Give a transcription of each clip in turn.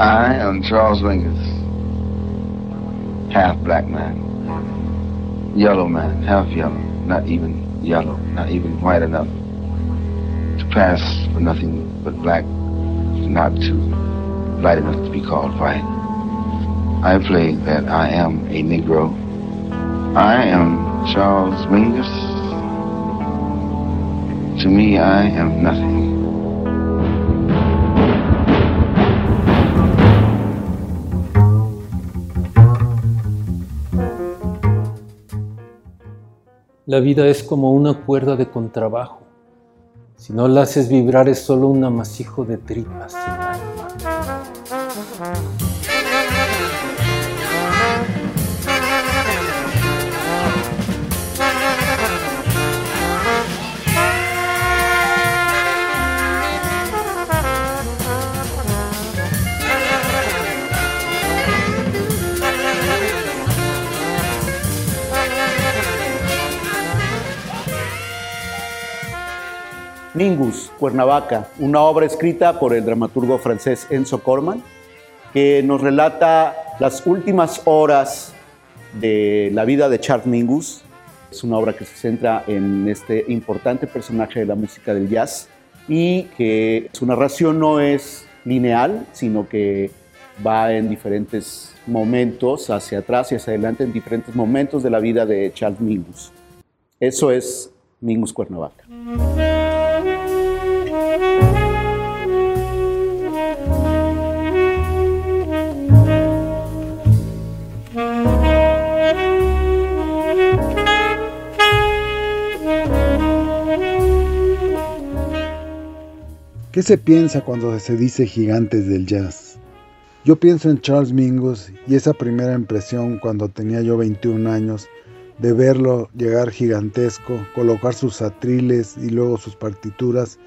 I am Charles Mingus, half black man, yellow man, half yellow, not even yellow, not even white enough to pass for nothing but black, not too light enough to be called white. I play that I am a Negro. I am Charles Mingus. To me, I am nothing. La vida es como una cuerda de contrabajo. Si no la haces vibrar es solo un amasijo de tripas. Mingus, Cuernavaca, una obra escrita por el dramaturgo francés Enzo Corman, que nos relata las últimas horas de la vida de Charles Mingus. Es una obra que se centra en este importante personaje de la música del jazz y que su narración no es lineal, sino que va en diferentes momentos, hacia atrás y hacia adelante, en diferentes momentos de la vida de Charles Mingus. Eso es Mingus, Cuernavaca. ¿Qué se piensa cuando se dice gigantes del jazz? Yo pienso en Charles Mingus y esa primera impresión cuando tenía yo 21 años de verlo llegar gigantesco, colocar sus atriles y luego sus partituras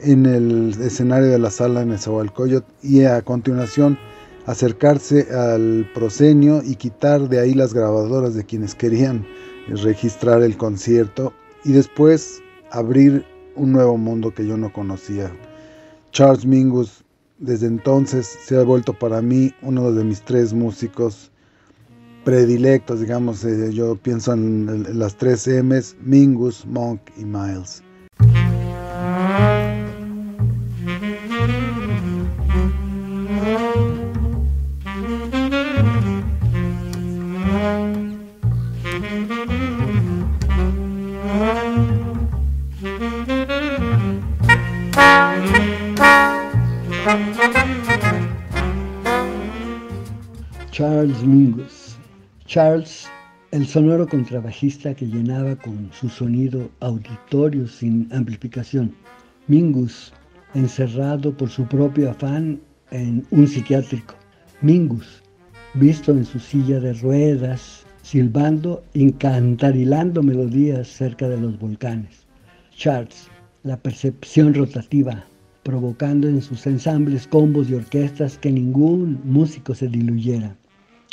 en el escenario de la sala de Nezahualcóyotl y a continuación acercarse al proscenio y quitar de ahí las grabadoras de quienes querían registrar el concierto y después abrir un nuevo mundo que yo no conocía. Charles Mingus desde entonces se ha vuelto para mí uno de mis tres músicos predilectos, digamos, yo pienso en las tres M's, Mingus, Monk y Miles. Charles Mingus. Charles, el sonoro contrabajista que llenaba con su sonido auditorio sin amplificación. Mingus, encerrado por su propio afán en un psiquiátrico. Mingus, visto en su silla de ruedas, silbando, encantarilando melodías cerca de los volcanes. Charles, la percepción rotativa, provocando en sus ensambles combos y orquestas que ningún músico se diluyera.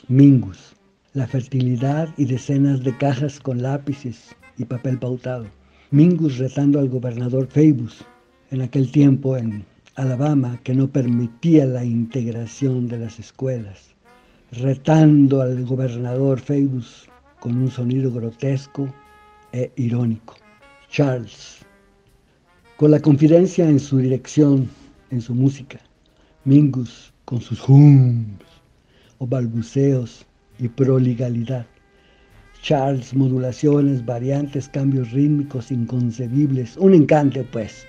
Mingus, la fertilidad y decenas de cajas con lápices y papel pautado. Mingus retando al gobernador Feibus, en aquel tiempo en Alabama, que no permitía la integración de las escuelas. Retando al gobernador Feibus con un sonido grotesco e irónico. Charles, con la confidencia en su dirección, en su música. Mingus, con sus hums o balbuceos y proligalidad. Charles, modulaciones, variantes, cambios rítmicos inconcebibles. Un encanto, pues.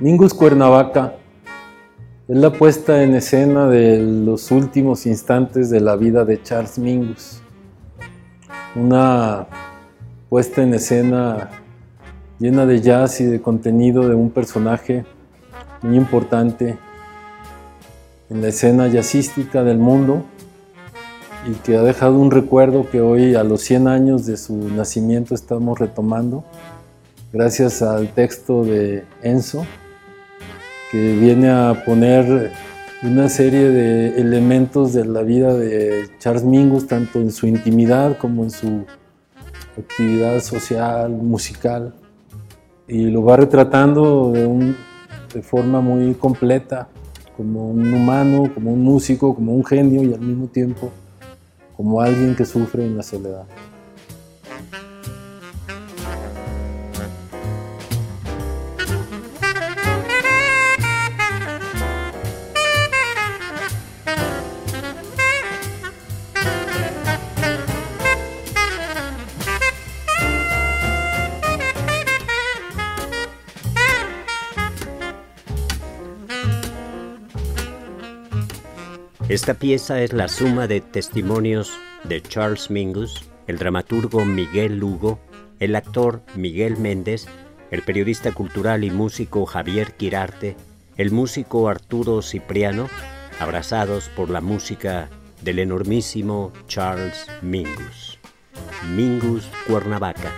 Mingus Cuernavaca es la puesta en escena de los últimos instantes de la vida de Charles Mingus. Una puesta en escena llena de jazz y de contenido de un personaje muy importante en la escena jazzística del mundo y que ha dejado un recuerdo que hoy, a los 100 años de su nacimiento, estamos retomando gracias al texto de Enzo, que viene a poner una serie de elementos de la vida de Charles Mingus, tanto en su intimidad como en su actividad social, musical, y lo va retratando de forma muy completa, como un humano, como un músico, como un genio y al mismo tiempo como alguien que sufre en la soledad. Esta pieza es la suma de testimonios de Charles Mingus, el dramaturgo Miguel Lugo, el actor Miguel Méndez, el periodista cultural y músico Javier Quirarte, el músico Arturo Cipriano, abrazados por la música del enormísimo Charles Mingus. Mingus Cuernavaca.